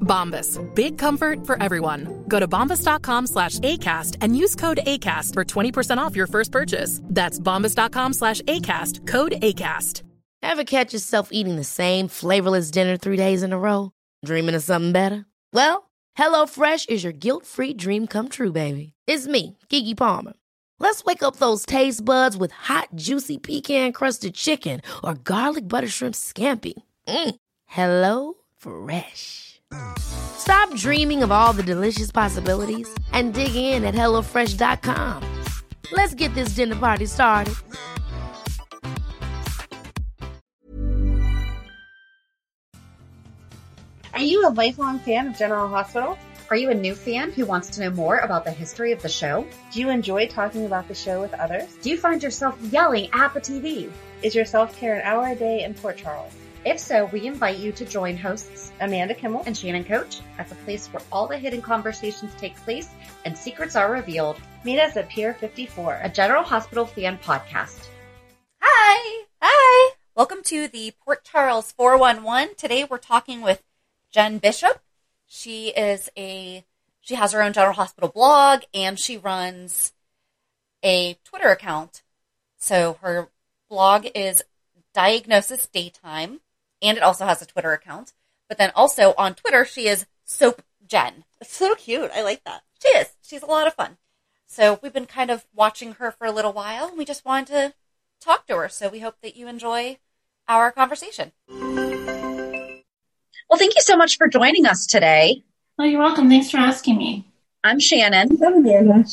Bombas, big comfort for everyone. Go to bombas.com/ACAST and use code ACAST for 20% off your first purchase. That's bombas.com/ACAST, code ACAST. Ever catch yourself eating the same flavorless dinner 3 days in a row? Dreaming of something better? Well, HelloFresh is your guilt-free dream come true, baby. It's me, Keke Palmer. Let's wake up those taste buds with hot, juicy pecan-crusted chicken or garlic butter shrimp scampi. HelloFresh. Stop dreaming of all the delicious possibilities and dig in at HelloFresh.com. Let's get this dinner party started. Are you a lifelong fan of General Hospital? Are you a new fan who wants to know more about the history of the show? Do you enjoy talking about the show with others? Do you find yourself yelling at the TV? Is your self-care an hour a day in Port Charles? If so, we invite you to join hosts Amanda Kimmel and Shannon Coach at the place where all the hidden conversations take place and secrets are revealed. Meet us at Pier 54, a General Hospital fan podcast. Hi! Hi! Welcome to the Port Charles 411. Today we're talking with Jen Bishop. She has her own General Hospital blog and she runs a Twitter account. So her blog is Diagnosis Daytime. And it also has a Twitter account. But then also on Twitter, she is Soap Jen. It's so cute. I like that. She is. She's a lot of fun. So we've been kind of watching her for a little while. And we just wanted to talk to her. So we hope that you enjoy our conversation. Well, thank you so much for joining us today. Well, you're welcome. Thanks for asking me. I'm Shannon. I'm Amanda.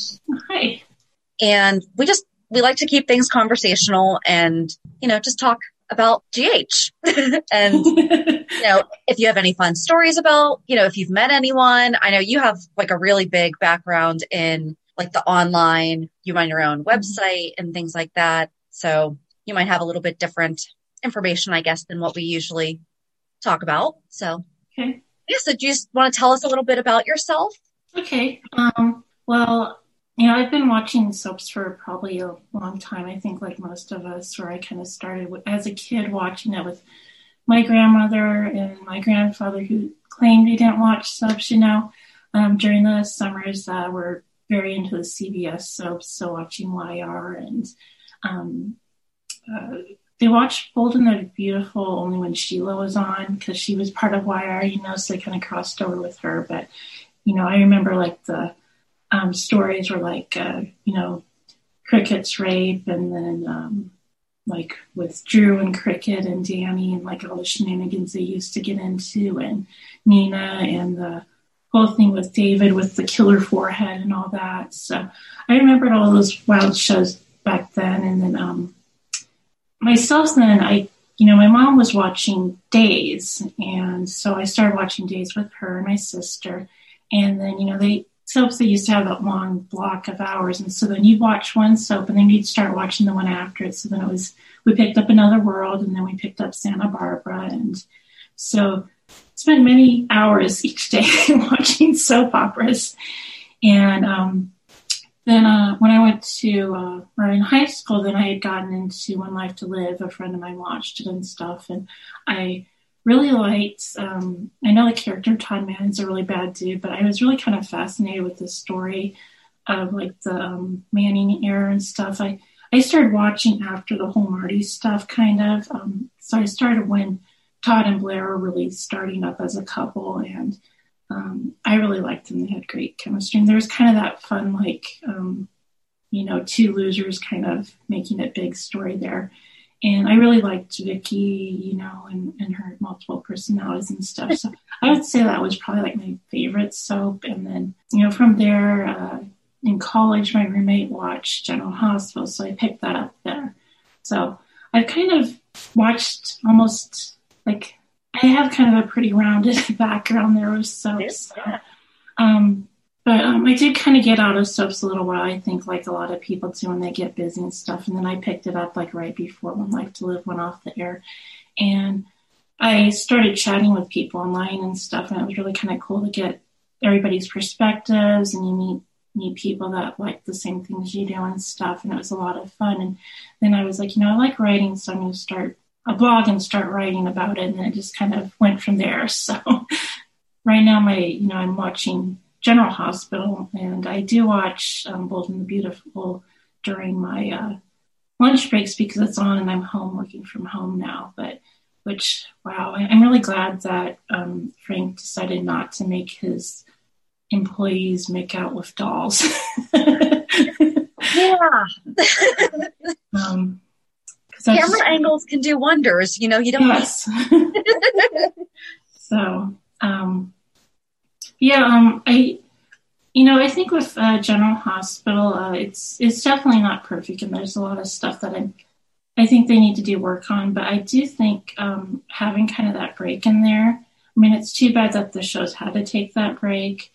Hi. And we like to keep things conversational and, just talk about GH. And, if you have any fun stories about, if you've met anyone. I know you have a really big background in the online, you run your own website and things like that. So you might have a little bit different information, I guess, than what we usually talk about. So, okay. Yeah, so do you just want to tell us a little bit about yourself? Okay. Well, I've been watching soaps for probably a long time, I think, like most of us, where I kind of started as a kid watching it with my grandmother and my grandfather, who claimed he didn't watch soaps, during the summers we're very into the CBS soaps, so watching YR and they watched Bold and the Beautiful only when Sheila was on because she was part of YR, so they kind of crossed over with her, but, I remember the stories were Cricket's rape and then with Drew and Cricket and Danny and all the shenanigans they used to get into and Nina and the whole thing with David with the killer forehead and all that. So I remembered all those wild shows back then. And then myself then, my mom was watching Days. And so I started watching Days with her and my sister. And then, soaps they used to have that long block of hours, and so then you'd watch one soap and then you'd start watching the one after it. So then we picked up Another World and then we picked up Santa Barbara, and so spent many hours each day watching soap operas. And then when I went to or in high school, then I had gotten into One Life to Live. A friend of mine watched it and stuff, and I really liked, I know the character Todd Mann's a really bad dude, but I was really kind of fascinated with the story of the Manning era and stuff. I started watching after the whole Marty stuff kind of. So I started when Todd and Blair were really starting up as a couple, and I really liked them. They had great chemistry. And there was kind of that fun, two losers kind of making it big story there. And I really liked Vicky, you know, and her multiple personalities and stuff. So I would say that was probably like my favorite soap. And then, you know, from there, in college, my roommate watched General Hospital, so I picked that up there. So I've kind of watched almost, like, I have kind of a pretty rounded background there with soaps. Yeah. But I did kind of get out of soaps a little while, I think, like a lot of people do when they get busy and stuff. And then I picked it up like right before One Life to Live went off the air. And I started chatting with people online and stuff. And it was really kind of cool to get everybody's perspectives, and you meet people that like the same things you do and stuff. And it was a lot of fun. And then I was like, you know, I like writing, so I'm going to start a blog and start writing about it. And then it just kind of went from there. So right now I'm watching General Hospital, and I do watch Bold and the Beautiful during my lunch breaks because it's on and I'm home working from home now. But I'm really glad that Frank decided not to make his employees make out with dolls. Yeah. Camera angles can do wonders, you know. You don't. Yes. So. I think with General Hospital, it's definitely not perfect, and there's a lot of stuff that I think they need to do work on. But I do think having kind of that break in there. I mean, it's too bad that the shows had to take that break,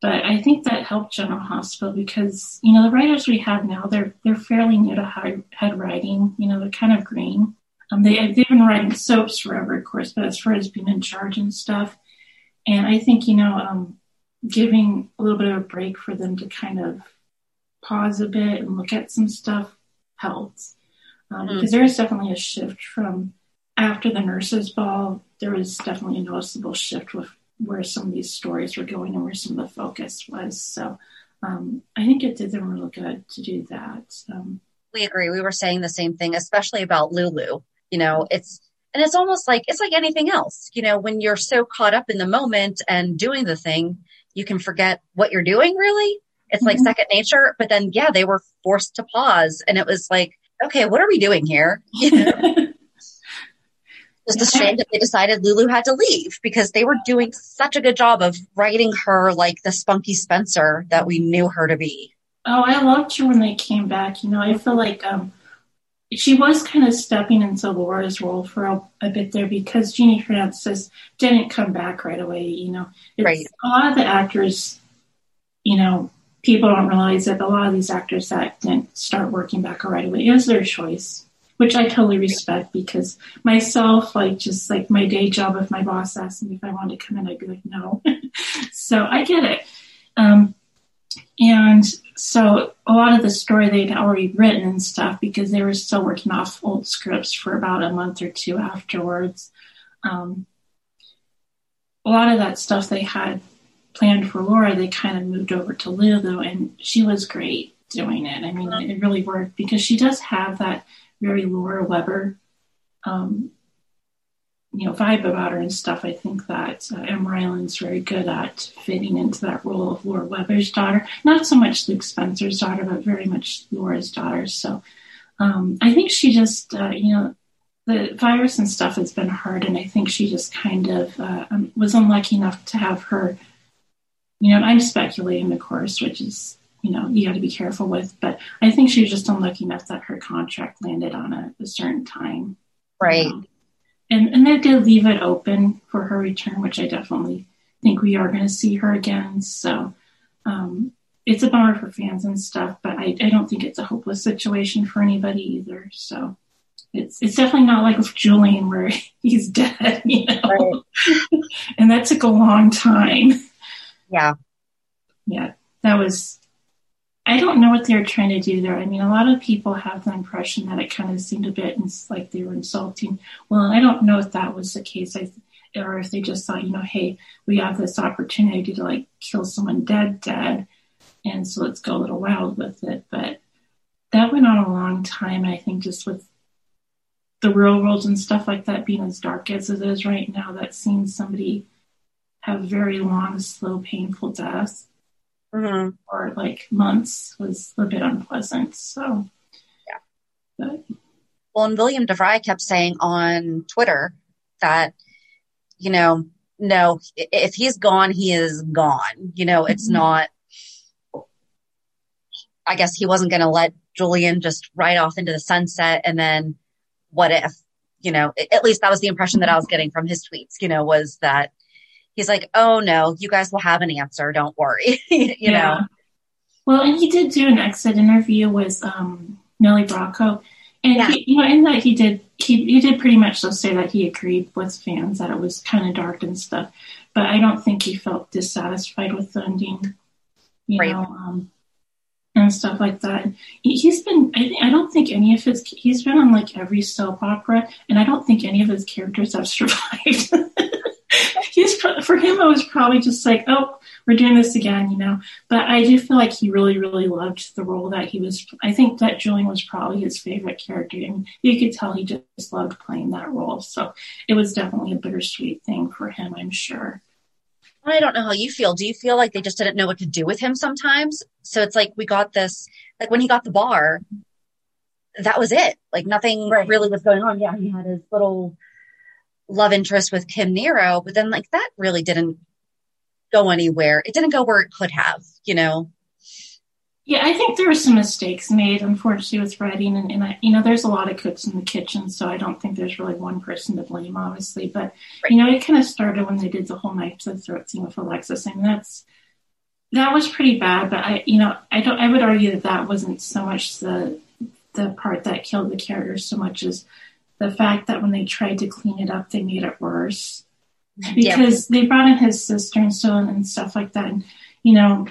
but I think that helped General Hospital because you know the writers we have now they're fairly new to head writing. You know, they're kind of green. They've been writing soaps forever, of course, but as far as being in charge and stuff. And I think, you know, giving a little bit of a break for them to kind of pause a bit and look at some stuff helps. Because there is definitely a shift from after the nurses' ball, there was definitely a noticeable shift with where some of these stories were going and where some of the focus was. So I think it did them really good to do that. We agree. We were saying the same thing, especially about Lulu. You know, And it's almost like, it's like anything else. You know, when you're so caught up in the moment and doing the thing, you can forget what you're doing, really. It's like second nature. But then, yeah, they were forced to pause. And it was like, okay, what are we doing here? You know? Just a shame that they decided Lulu had to leave because they were doing such a good job of writing her like the spunky Spencer that we knew her to be. Oh, I loved her when they came back. You know, I feel like... she was kind of stepping into Laura's role for a bit there because Jeannie Francis didn't come back right away, you know. Right. A lot of the actors, you know, people don't realize that a lot of these actors that didn't start working back right away, it was their choice, which I totally respect because myself, like just like my day job, if my boss asked me if I wanted to come in, I'd be like, no. So I get it. And so a lot of the story they'd already written and stuff because they were still working off old scripts for about a month or two afterwards. A lot of that stuff they had planned for Laura, they kind of moved over to Lulu, and she was great doing it. I mean, it really worked because she does have that very Laura Weber, you know, vibe about her and stuff. I think that M. Ryland's very good at fitting into that role of Laura Weber's daughter. Not so much Luke Spencer's daughter, but very much Laura's daughter. So I think she just, you know, the virus and stuff has been hard, and I think she just kind of was unlucky enough to have her, you know, and I'm speculating, of course, which is, you know, you got to be careful with, but I think she was just unlucky enough that her contract landed on a certain time. Right. And they did leave it open for her return, which I definitely think we are going to see her again. So it's a bummer for fans and stuff, but I don't think it's a hopeless situation for anybody either. So it's definitely not like with Julian where he's dead, you know. Right. And that took a long time. Yeah. Yeah, that was... I don't know what they were trying to do there. I mean, a lot of people have the impression that it kind of seemed a bit like they were insulting. Well, I don't know if that was the case, or if they just thought, you know, hey, we have this opportunity to, like, kill someone dead, and so let's go a little wild with it. But that went on a long time, and I think just with the real world and stuff like that being as dark as it is right now, that seeing somebody have very long, slow, painful deaths. Mm-hmm. Or like months was a bit unpleasant. So, yeah. But Well, and William DeVry kept saying on Twitter that, you know, no, if he's gone, he is gone. You know, it's not, I guess he wasn't going to let Julian just ride off into the sunset. And then what if, you know, at least that was the impression that I was getting from his tweets, you know, was that he's like, oh no, you guys will have an answer. Don't worry. you know? Well, and he did do an exit interview with Millie Bracco. And he did pretty much just say that he agreed with fans that it was kind of dark and stuff, but I don't think he felt dissatisfied with the ending, and stuff like that. He's been, I don't think any of his, he's been on like every soap opera, and I don't think any of his characters have survived. For him, I was probably just like, oh, we're doing this again, you know. But I do feel like he really, really loved the role that he was. I think that Julian was probably his favorite character, and you could tell he just loved playing that role. So it was definitely a bittersweet thing for him, I'm sure. I don't know how you feel. Do you feel like they just didn't know what to do with him sometimes? So it's like we got this, like when he got the bar, that was it. Like nothing really was going on. Yeah, he had his little love interest with Kim Nero, but then like that really didn't go anywhere. It didn't go where it could have, you know? Yeah, I think there were some mistakes made, unfortunately, with writing. And I, you know, there's a lot of cooks in the kitchen, so I don't think there's really one person to blame, obviously. But, you know, it kind of started when they did the whole knife to the throat scene with Alexis. And that was pretty bad, but I would argue that wasn't so much the part that killed the character so much as the fact that when they tried to clean it up, they made it worse because they brought in his sister and so on and stuff like that. And, you know,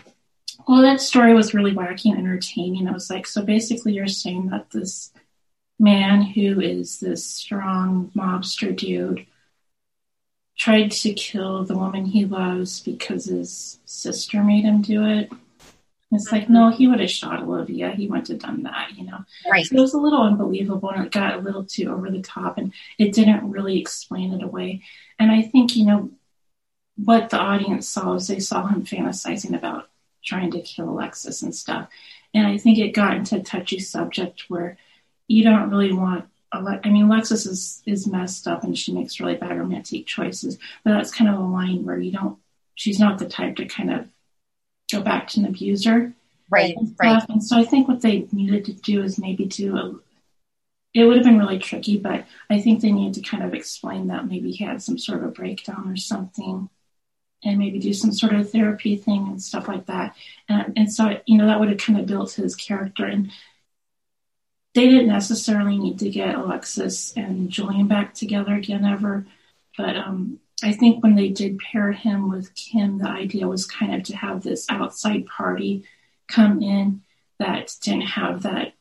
well, that story was really wacky and entertaining. I was like, so basically you're saying that this man who is this strong mobster dude tried to kill the woman he loves because his sister made him do it. It's like, no, he would have shot Olivia. He wouldn't have done that, you know. Right. So it was a little unbelievable, and it got a little too over the top, and it didn't really explain it away. And I think, you know, what the audience saw is they saw him fantasizing about trying to kill Alexis and stuff. And I think it got into a touchy subject where you don't really want Alexis is messed up, and she makes really bad romantic choices. But that's kind of a line where you don't – she's not the type to kind of – go back to an abuser. Right. And so I think what they needed to do is maybe it would have been really tricky, but I think they needed to kind of explain that maybe he had some sort of a breakdown or something, and maybe do some sort of therapy thing and stuff like that. And so, you know, that would have kind of built his character, and they didn't necessarily need to get Alexis and Julian back together again ever. But, I think when they did pair him with Kim, the idea was kind of to have this outside party come in that didn't have that,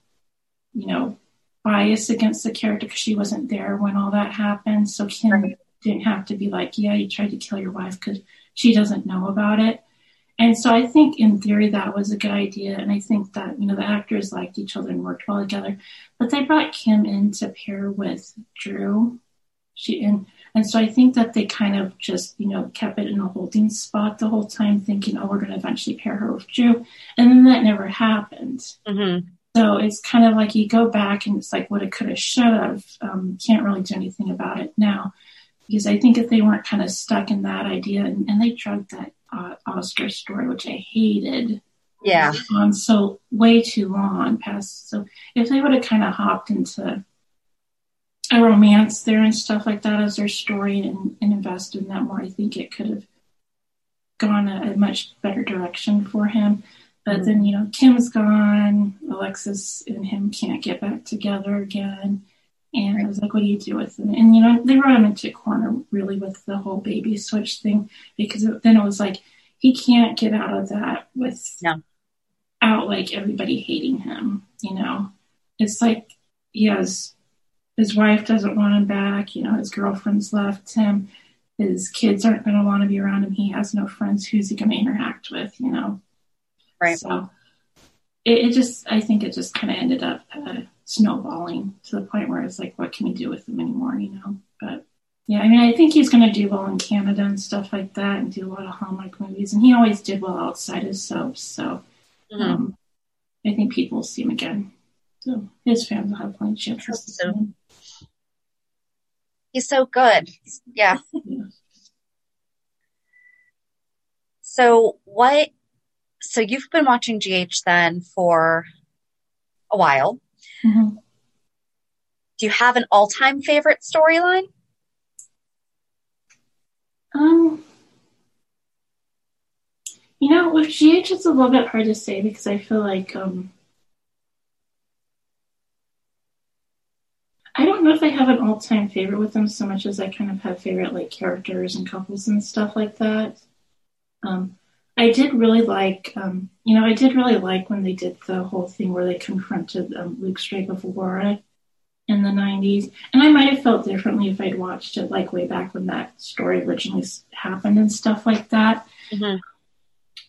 you know, bias against the character because she wasn't there when all that happened. So Kim didn't have to be like, yeah, you tried to kill your wife because she doesn't know about it. And so I think in theory that was a good idea. And I think that, you know, the actors liked each other and worked well together. But they brought Kim in to pair with Drew. And so I think that they kind of just, you know, kept it in a holding spot the whole time thinking, oh, we're going to eventually pair her with Drew. And then that never happened. Mm-hmm. So it's kind of like you go back and it's like what it could have, should have. Can't really do anything about it now. Because I think if they weren't kind of stuck in that idea, and they drugged that Oscar story, which I hated. Yeah. On so way too long past. So if they would have kind of hopped into a romance there and stuff like that as their story and invest in that more, I think it could have gone a much better direction for him. But then, you know, Kim's gone, Alexis and him can't get back together again. And I was like, what do you do with them? And, you know, they wrote him into a corner really with the whole baby switch thing, because then it was like, he can't get out of that without like everybody hating him, you know? It's like, his wife doesn't want him back. You know, his girlfriend's left him. His kids aren't going to want to be around him. He has no friends. Who's he going to interact with, you know? Right. So I think it just kind of ended up snowballing to the point where it's like, what can we do with him anymore, you know? But yeah, I mean, I think he's going to do well in Canada and stuff like that and do a lot of Hallmark movies. And he always did well outside his soaps. So I think people will see him again. So his family had plenty of chips. So, he's so good. Yeah. So what? So you've been watching GH then for a while. Mm-hmm. Do you have an all-time favorite storyline? You know, with GH, it's a little bit hard to say because I feel like I don't know if I have an all-time favorite with them so much as I kind of have favorite like characters and couples and stuff like that. I did really like, I did really like when they did the whole thing where they confronted Luke Straight with Laura in the 90s. And I might have felt differently if I'd watched it like way back when that story originally happened and stuff like that. Mm-hmm.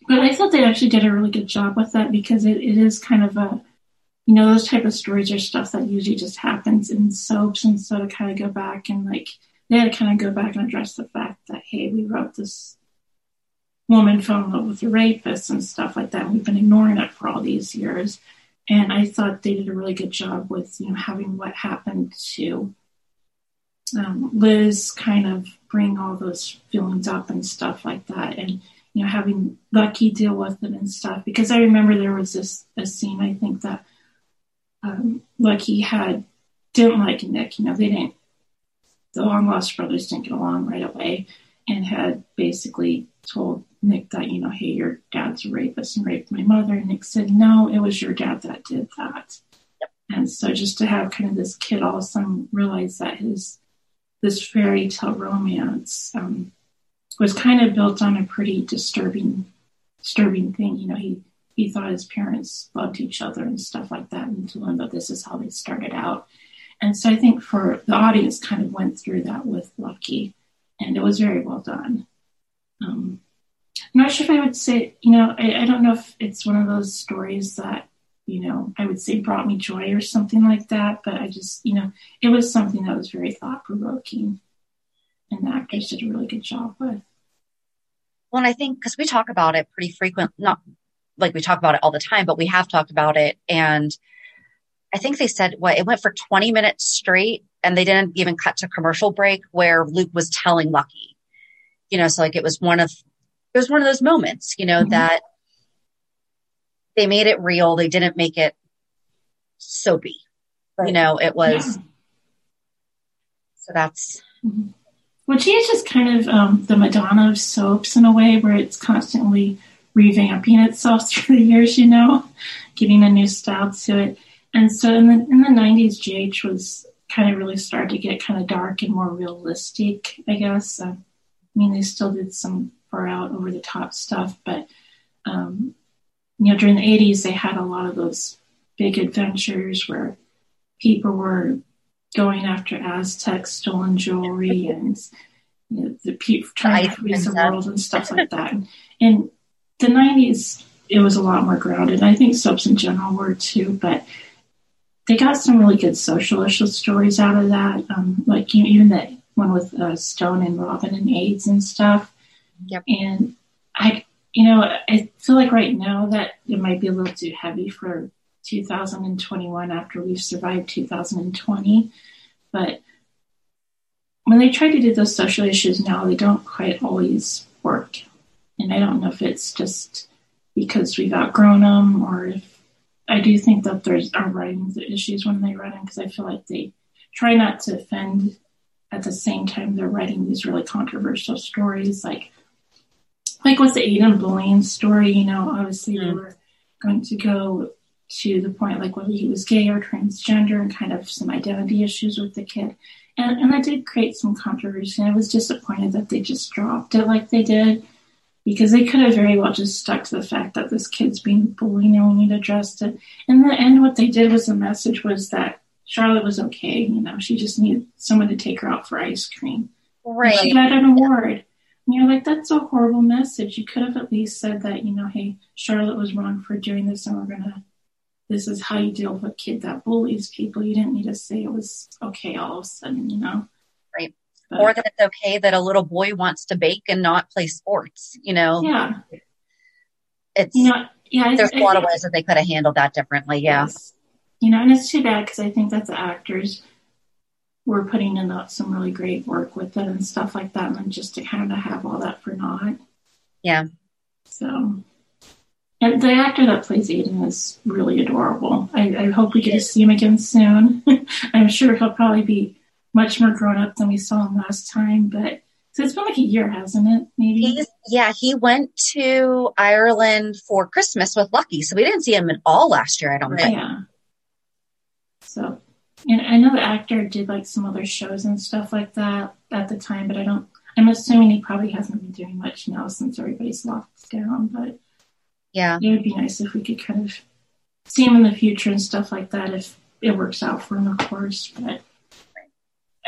But I thought they actually did a really good job with that because it is kind of a, you know, those type of stories are stuff that usually just happens in soaps. And so to kind of go back and like, they had to kind of go back and address the fact that, hey, we wrote this woman fell in love with a rapist and stuff like that. We've been ignoring it for all these years. And I thought they did a really good job with, you know, having what happened to Liz kind of bring all those feelings up and stuff like that. And, you know, having Lucky deal with it and stuff. Because I remember there was a scene, I think, that Lucky didn't like Nick. You know, the long-lost brothers didn't get along right away and had basically told Nick that, you know, hey, your dad's a rapist and raped my mother. And Nick said, no, it was your dad that did that. Yep. And so just to have kind of this kid all of a sudden realize that this fairy tale romance was kind of built on a pretty disturbing thing. You know, he thought his parents loved each other and stuff like that, and to learn that this is how they started out. And so I think for the audience kind of went through that with Lucky, and it was very well done. I'm not sure if I would say, you know, I don't know if it's one of those stories that, you know, I would say brought me joy or something like that, but I just, you know, it was something that was very thought-provoking and the actors did a really good job with. Well, and I think, because we talk about it pretty frequent, not like we talk about it all the time, but we have talked about it, and I think they said, it went for 20 minutes straight, and they didn't even cut to commercial break where Luke was telling Lucky. You know, so like it was one of those moments, you know, mm-hmm. that they made it real. They didn't make it soapy, right. You know, it was, yeah. So that's. Mm-hmm. Well, she is just kind of the Madonna of soaps in a way where it's constantly revamping itself through the years, you know, giving a new style to it. And so in the 90s, GH was kind of really started to get kind of dark and more realistic, I guess. I mean, they still did some far out over the top stuff, but, you know, during the 80s, they had a lot of those big adventures where people were going after Aztec stolen jewelry and, you know, trying to freeze the world and stuff like that. And in the 90s, it was a lot more grounded. I think soaps in general were too, but they got some really good social issue stories out of that. Like, you know, even that one with Stone and Robin and AIDS and stuff. Yep. And I feel like right now that it might be a little too heavy for 2021 after we've survived 2020. But when they try to do those social issues now, they don't quite always work. And I don't know if it's just because we've outgrown them, or if I do think that there's are writing issues when they write them, because I feel like they try not to offend. At the same time, they're writing these really controversial stories, like with the Aiden bullying story, you know, obviously they were going to go to the point, like whether he was gay or transgender and kind of some identity issues with the kid. And that did create some controversy. And I was disappointed that they just dropped it like they did, because they could have very well just stuck to the fact that this kid's being bullied and we need to address it. In the end, what they did was the message was that Charlotte was okay, you know, she just needed someone to take her out for ice cream. Right. She got an award. And you're like, that's a horrible message. You could have at least said that, you know, hey, Charlotte was wrong for doing this, and this is how you deal with a kid that bullies people. You didn't need to say it was okay all of a sudden, you know. Right. But, or that it's okay that a little boy wants to bake and not play sports, you know. Yeah. It's, you know, yeah, there's a lot of ways that they could have handled that differently, yeah. Yes. You know, and it's too bad because I think that the actors were putting in some really great work with it and stuff like that, and just to kind of have all that for naught. Yeah. So, and the actor that plays Aiden is really adorable. I hope we get to see him again soon. I'm sure he'll probably be much more grown up than we saw him last time, but so it's been like a year, hasn't it? Maybe. He went to Ireland for Christmas with Lucky, so we didn't see him at all last year, I don't think. Yeah. So, and I know the actor did like some other shows and stuff like that at the time, but I'm assuming he probably hasn't been doing much now since everybody's locked down, but yeah, it would be nice if we could kind of see him in the future and stuff like that, if it works out for him, of course. But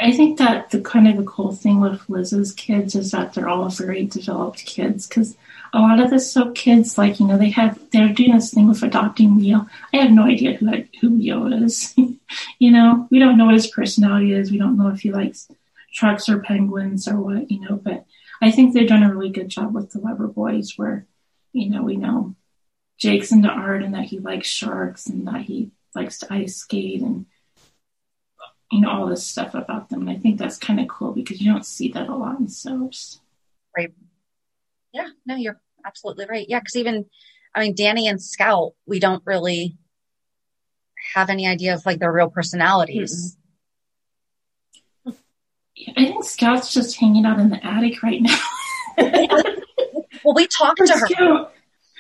I think that the kind of the cool thing with Liz's kids is that they're all very developed kids, because a lot of the Soap kids, like, you know, they're doing this thing with adopting Leo. I have no idea who Leo is. You know, we don't know what his personality is. We don't know if he likes trucks or penguins or what, you know, but I think they've done a really good job with the Weber boys where, you know, we know Jake's into art and that he likes sharks and that he likes to ice skate and, you know, all this stuff about them. And I think that's kind of cool because you don't see that a lot in soaps. Right. Yeah, no, you're absolutely right. Yeah, because even, I mean, Danny and Scout, we don't really have any idea of, like, their real personalities. Mm-hmm. Yeah, I think Scout's just hanging out in the attic right now. Well, we talked to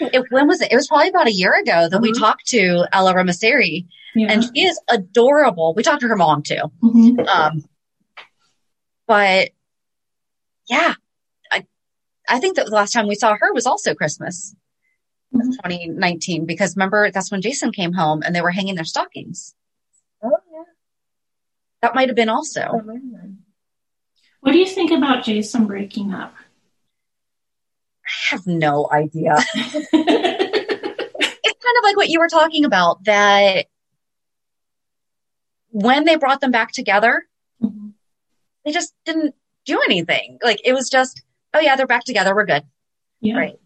her. When was it? It was probably about a year ago that mm-hmm. we talked to Ella Ramaceri. Yeah. And she is adorable. We talked to her mom too. Mm-hmm. But yeah, I think that the last time we saw her was also Christmas mm-hmm. 2019, because remember that's when Jason came home and they were hanging their stockings. Oh yeah. That might've been also. What do you think about Jason breaking up? I have no idea. It's kind of like what you were talking about, that when they brought them back together, mm-hmm. they just didn't do anything. Like, it was just, oh yeah, they're back together. We're good. Yeah. Right.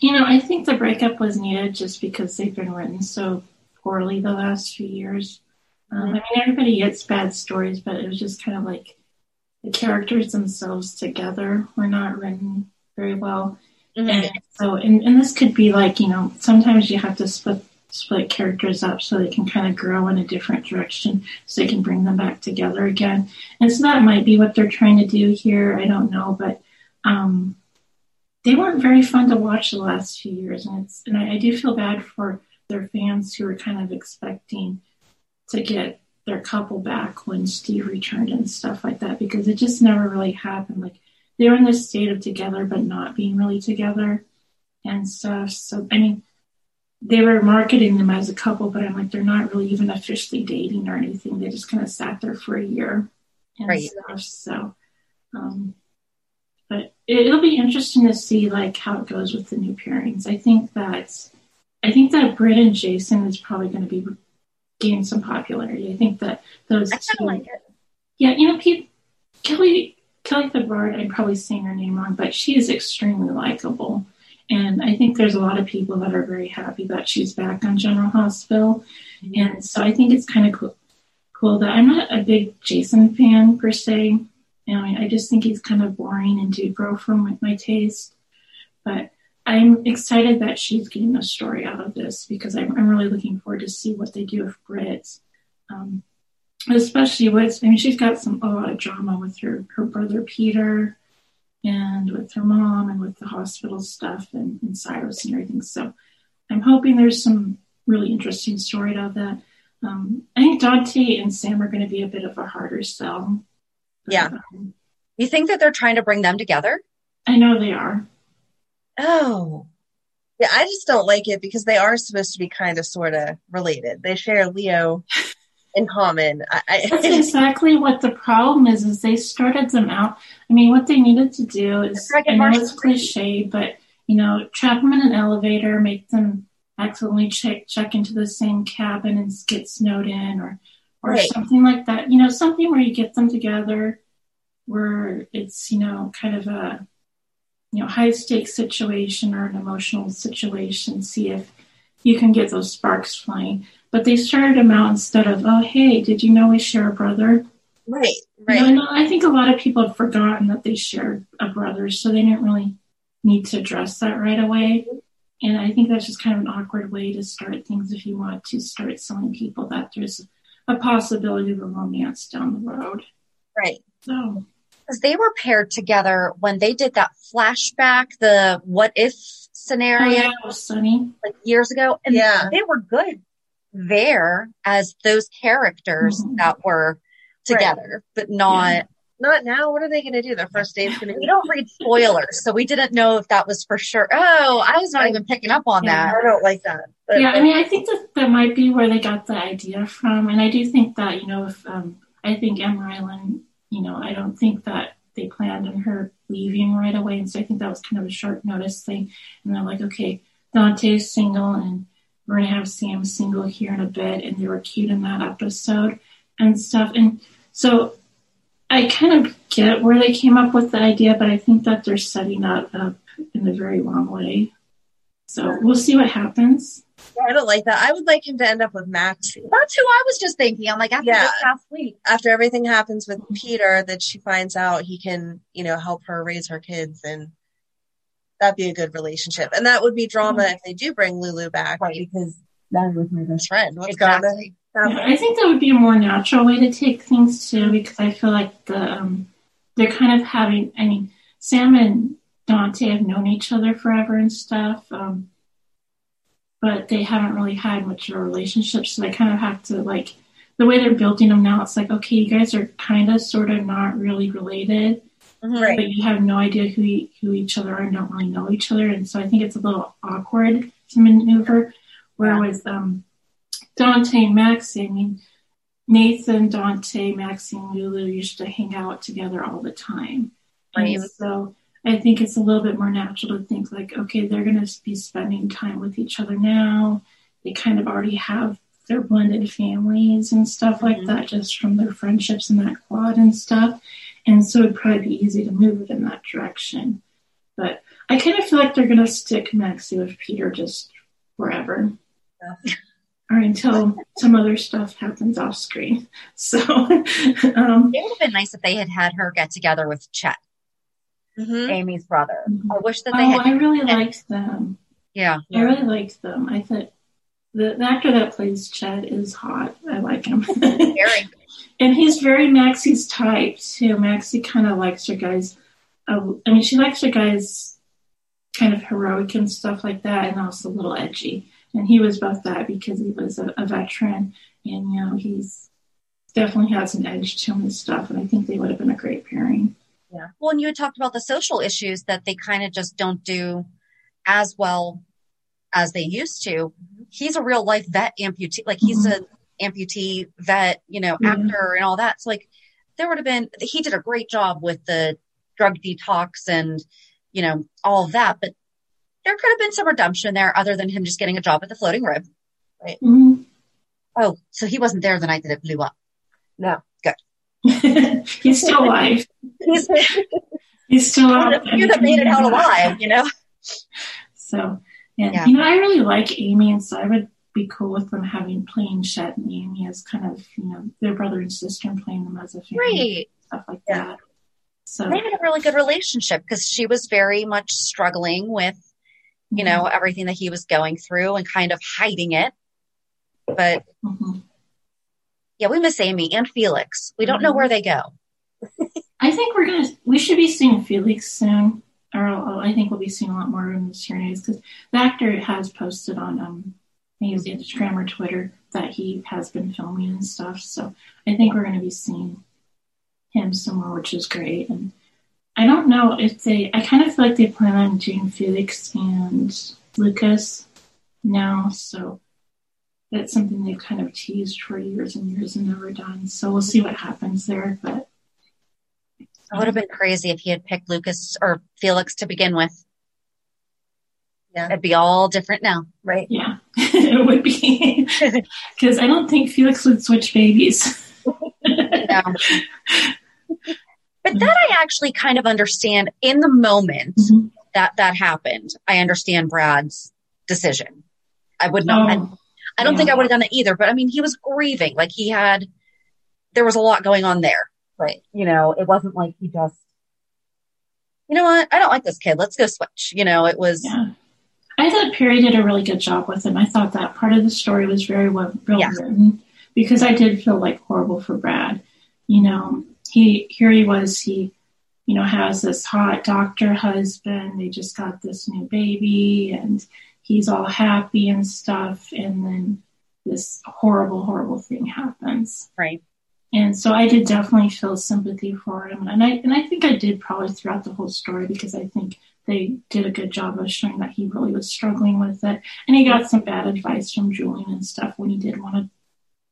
You know, I think the breakup was needed just because they've been written so poorly the last few years. I mean, everybody gets bad stories, but it was just kind of like the characters themselves together were not written very well. Mm-hmm. And so, and this could be like, you know, sometimes you have to split characters up so they can kind of grow in a different direction so they can bring them back together again. And so that might be what they're trying to do here. I don't know, but they weren't very fun to watch the last few years. And I do feel bad for their fans who were kind of expecting to get their couple back when Steve returned and stuff like that, because it just never really happened. Like, they were in this state of together, but not being really together and stuff. So, I mean, they were marketing them as a couple, but I'm like, they're not really even officially dating or anything. They just kind of sat there for a year and right. stuff. So, but it'll be interesting to see like how it goes with the new pairings. I think that Britt and Jason is probably going to gain some popularity. I think that those I two, like it. Yeah, you know, people, Kelly Fedvard, I'm probably saying her name wrong, but she is extremely likable. And I think there's a lot of people that are very happy that she's back on General Hospital. Mm-hmm. And so I think it's kind of cool that I'm not a big Jason fan per se. You know, I just think he's kind of boring and do-bro for my taste. But I'm excited that she's getting a story out of this because I'm really looking forward to see what they do with Brit. Especially she's got a lot of drama with her brother Peter, and with her mom and with the hospital stuff and Cyrus and everything. So I'm hoping there's some really interesting story out of that. I think Dante and Sam are going to be a bit of a harder sell. Yeah. You think that they're trying to bring them together? I know they are. Oh. Yeah, I just don't like it because they are supposed to be kind of sort of related. They share Leo in common. That's exactly what the problem is they started them out. I mean, what they needed to do is, I know it's cliche, but, you know, trap them in an elevator, make them accidentally check into the same cabin and get snowed in or right. something like that. You know, something where you get them together where it's, you know, kind of a, you know, high stakes situation or an emotional situation, see if you can get those sparks flying. But they started them out instead of, oh, hey, did you know we share a brother? Right, right. You know, I think a lot of people have forgotten that they shared a brother, so they didn't really need to address that right away. And I think that's just kind of an awkward way to start things if you want to start selling people that there's a possibility of a romance down the road. Right. So, because they were paired together when they did that flashback, the what if scenario. Oh, yeah, Sonny. Like years ago. And yeah. They were good there as those characters mm-hmm. that were together, right. But not... Yeah. Not now. What are they going to do? Their first date's going to be... We don't read spoilers, so we didn't know if that was for sure. Oh, I was not even picking up on that. I don't like that. But, yeah, I mean, I think that might be where they got the idea from. And I do think that, you know, if I think Emma Island, you know, I don't think that they planned on her leaving right away. And so I think that was kind of a short notice thing. And they're like, okay, Dante's single, and we're going to have Sam single here in a bit. And they were cute in that episode and stuff. And so... I kind of get where they came up with the idea, but I think that they're setting that up in a very wrong way. So we'll see what happens. Yeah, I don't like that. I would like him to end up with Max. That's who I was just thinking. I'm like, after this past week. After everything happens with Peter, that she finds out he can, you know, help her raise her kids, and that'd be a good relationship. And that would be drama if they do bring Lulu back. Right, because that was my best friend. What's going on? Yeah, I think that would be a more natural way to take things too, because I feel like they're kind of having, I mean, Sam and Dante have known each other forever and stuff, but they haven't really had much of a relationship, so they kind of have to, like, the way they're building them now, it's like, okay, you guys are kind of, sort of not really related, right. But you have no idea who each other are and don't really know each other, and so I think it's a little awkward to maneuver, whereas, Dante and Max, I mean, Nathan, Dante, Maxine, Lulu used to hang out together all the time. Right. And so I think it's a little bit more natural to think like, okay, they're going to be spending time with each other now. They kind of already have their blended families and stuff like that, just from their friendships and that quad and stuff. And so it'd probably be easy to move it in that direction. But I kind of feel like they're going to stick Maxie with Peter just forever. Yeah. Or until some other stuff happens off screen. So it would have been nice if they had her get together with Chet, Amy's brother. I wish that they had. I really liked them. Yeah. I really liked them. I thought the actor that plays Chet is hot. I like him. Very. And he's very Maxie's type too. Maxie kind of likes her guys. I mean, she likes her guys kind of heroic and stuff like that, and also a little edgy. And he was both that because he was a veteran, and, you know, he's definitely has an edge to him and stuff. And I think they would have been a great pairing. Yeah. Well, and you had talked about the social issues that they kind of just don't do as well as they used to. He's a real life vet amputee. Like he's an amputee vet, you know, actor and all that. So like there would have been, he did a great job with the drug detox and, you know, all of that. But there could have been some redemption there other than him just getting a job at the Floating Rib. Right. Mm-hmm. Oh, so he wasn't there the night that it blew up. No. Good. He's still alive. He's still alive. You that made it out alive, you know? So, yeah. You know, I really like Amy, and so I would be cool with them having playing Chet and Amy as kind of, you know, their brother and sister and playing them as a family. Right. Stuff like that. So they had a really good relationship because she was very much struggling with, you know, everything that he was going through and kind of hiding it. But yeah, we miss Amy and Felix. We don't know where they go. I think we should be seeing Felix soon. Or I think we'll be seeing a lot more in this series because the actor has posted on, I think it was Instagram or Twitter, that he has been filming and stuff. So I think we're going to be seeing him somewhere, which is great. And I don't know if I kind of feel like they plan on doing Felix and Lucas now, so that's something they've kind of teased for years and years and never done, so we'll see what happens there, but... It would have been crazy if he had picked Lucas or Felix to begin with. Yeah. It'd be all different now, right? Yeah, it would be. Because I don't think Felix would switch babies. No. But that I actually kind of understand in the moment that happened. I understand Brad's decision. I would not. I don't think I would have done that either. But I mean, he was grieving. Like there was a lot going on there. Right. You know, it wasn't like he just, you know what? I don't like this kid. Let's go switch. You know, it was. Yeah. I thought Perry did a really good job with him. I thought that part of the story was very well written because I did feel like horrible for Brad. You know, he you know, has this hot doctor husband. They just got this new baby and he's all happy and stuff. And then this horrible, horrible thing happens. Right. And so I did definitely feel sympathy for him. And I think I did probably throughout the whole story because I think they did a good job of showing that he really was struggling with it. And he got some bad advice from Julian and stuff when he did want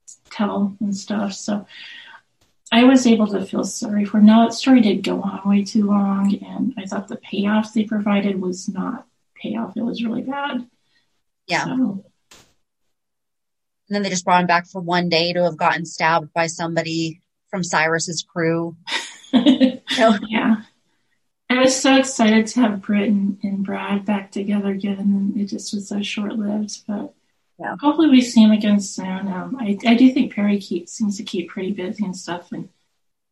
to tell and stuff. So I was able to feel sorry for him. Now, that story did go on way too long, and I thought the payoff they provided was not payoff. It was really bad. Yeah. So. And then they just brought him back for one day to have gotten stabbed by somebody from Cyrus's crew. Yeah. I was so excited to have Britt and Brad back together again, and it just was so short-lived, but yeah. Hopefully we see him again soon. I do think Perry seems to keep pretty busy and stuff, and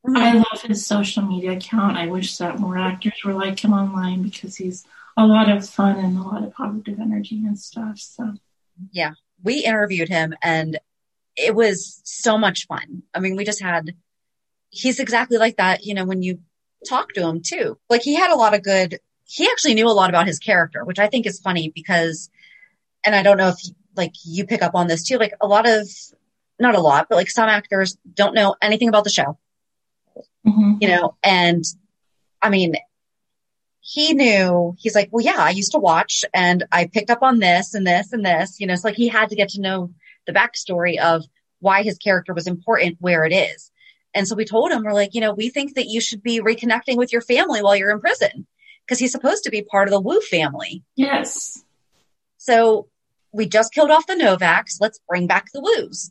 I love his social media account. I wish that more actors were like him online because he's a lot of fun and a lot of positive energy and stuff. So yeah, we interviewed him, and it was so much fun. I mean, he's exactly like that, you know, when you talk to him too. Like he actually knew a lot about his character, which I think is funny because, and I don't know if like you pick up on this too, like not a lot, but some actors don't know anything about the show, you know? And I mean, he knew, he's like, well, yeah, I used to watch and I picked up on this and this and this, you know, it's like he had to get to know the backstory of why his character was important where it is. And so we told him, we're like, you know, we think that you should be reconnecting with your family while you're in prison because he's supposed to be part of the Wu family. Yes. So we just killed off the Novaks. Let's bring back the Wus.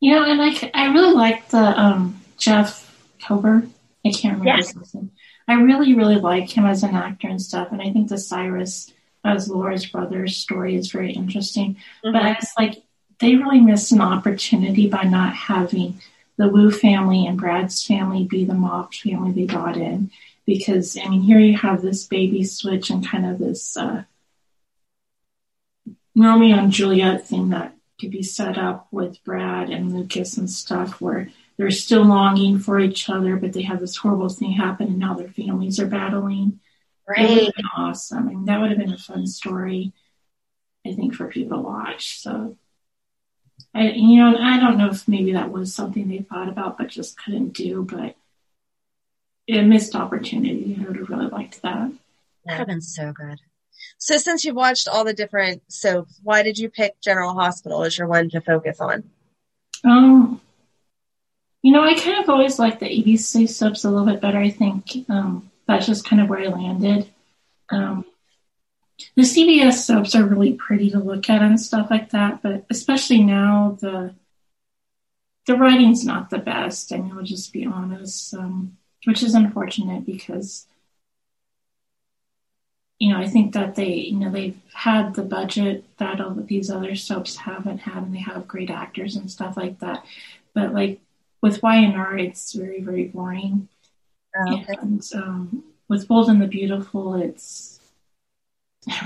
You know, and I really like the Jeff Kober. I can't remember his name. I really, really like him as an actor and stuff. And I think the Cyrus as Laura's brother's story is very interesting. Mm-hmm. But it's like they really missed an opportunity by not having the Wu family and Brad's family be the mob family they brought in. Because, I mean, here you have this baby switch and kind of this... Romeo and Juliet thing that could be set up with Brad and Lucas and stuff where they're still longing for each other, but they have this horrible thing happen and now their families are battling. Right. It would have been awesome. I mean, that would have been a fun story, I think, for people to watch. So, I don't know if maybe that was something they thought about but just couldn't do, but it missed opportunity. I would have really liked that. That would have been so good. So since you've watched all the different soaps, why did you pick General Hospital as your one to focus on? You know, I kind of always liked the ABC soaps a little bit better, I think. That's just kind of where I landed. The CBS soaps are really pretty to look at and stuff like that, but especially now, the writing's not the best, I mean, we'll just be honest, which is unfortunate because... You know, I think that they've had the budget that all of these other soaps haven't had, and they have great actors and stuff like that. But like with Y&R, it's very, very boring. Okay. And with Bold and the Beautiful, it's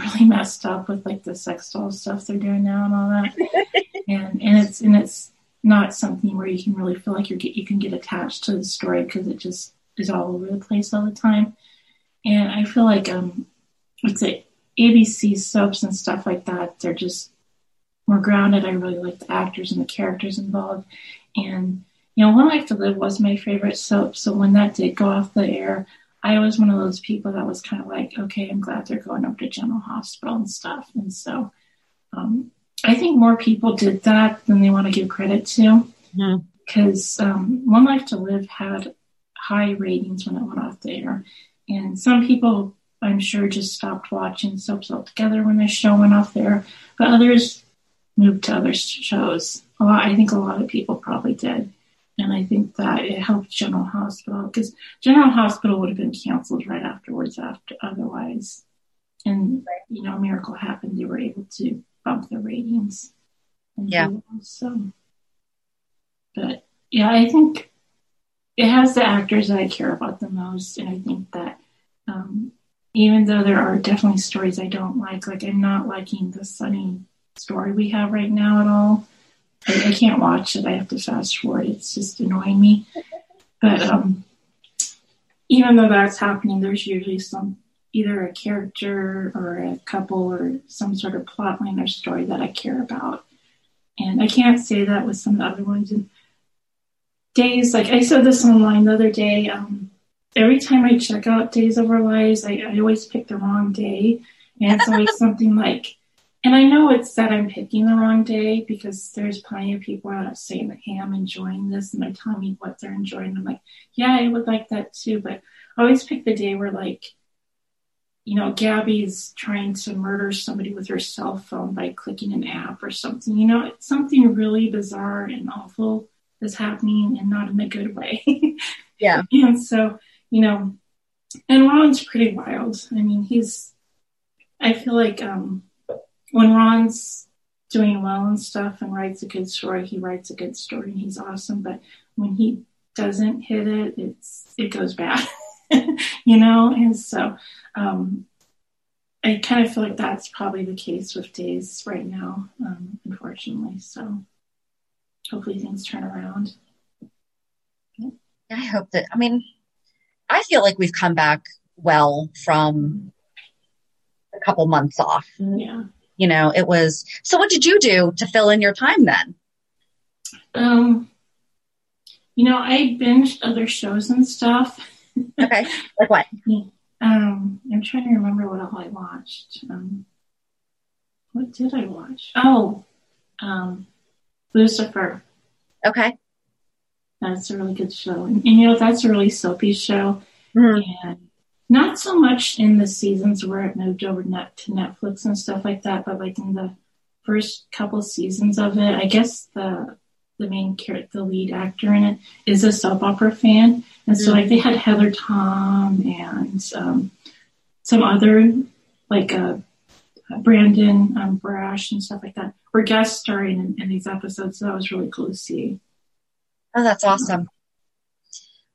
really messed up with like the sex doll stuff they're doing now and all that. and it's not something where you can really feel like you can get attached to the story because it just is all over the place all the time. And I feel like it's like ABC soaps and stuff like that. They're just more grounded. I really like the actors and the characters involved. And, you know, One Life to Live was my favorite soap. So when that did go off the air, I was one of those people that was kind of like, okay, I'm glad they're going up to General Hospital and stuff. And so I think more people did that than they want to give credit to. Because One Life to Live had high ratings when it went off the air. And some people... I'm sure just stopped watching soaps altogether when the show went off there, but others moved to other shows. I think a lot of people probably did. And I think that it helped General Hospital because General Hospital would have been canceled right afterwards otherwise. And, you know, a miracle happened. They were able to of the ratings. Yeah. So, but yeah, I think it has the actors that I care about the most, and I think that even though there are definitely stories I don't like I'm not liking the Sonny story we have right now at all. I can't watch it. I have to fast forward. It's just annoying me. But even though that's happening, there's usually some either a character or a couple or some sort of plot line or story that I care about. And I can't say that with some other ones. And Days, like I said this online the other day, every time I check out Days of Our Lives, I always pick the wrong day. And it's always something like, and I know it's that I'm picking the wrong day because there's plenty of people out saying that, hey, I'm enjoying this, and they're telling me what they're enjoying. I'm like, yeah, I would like that too. But I always pick the day where, like, you know, Gabby's trying to murder somebody with her cell phone by clicking an app or something. You know, it's something really bizarre and awful is happening, and not in a good way. Yeah. And so, you know, and Ron's pretty wild. I mean, I feel like when Ron's doing well and stuff and writes a good story, he writes a good story and he's awesome. But when he doesn't hit it, it goes bad. You know, and so I kind of feel like that's probably the case with Days right now, unfortunately. So hopefully things turn around. Yeah, I hope that. I mean, I feel like we've come back well from a couple months off. Yeah, you know, it was. So, what did you do to fill in your time then? You know, I binged other shows and stuff. Okay, like what? I'm trying to remember what all I watched. What did I watch? Oh, Lucifer. Okay. That's a really good show. And you know, that's a really soapy show. Mm-hmm. And not so much in the seasons where it moved over to Netflix and stuff like that, but like in the first couple seasons of it, I guess the main character, the lead actor in it, is a soap opera fan. And so, like, they had Heather Tom and some other, like, Brandon Brash and stuff like that, were guest starring in these episodes. So that was really cool to see. Oh, that's awesome.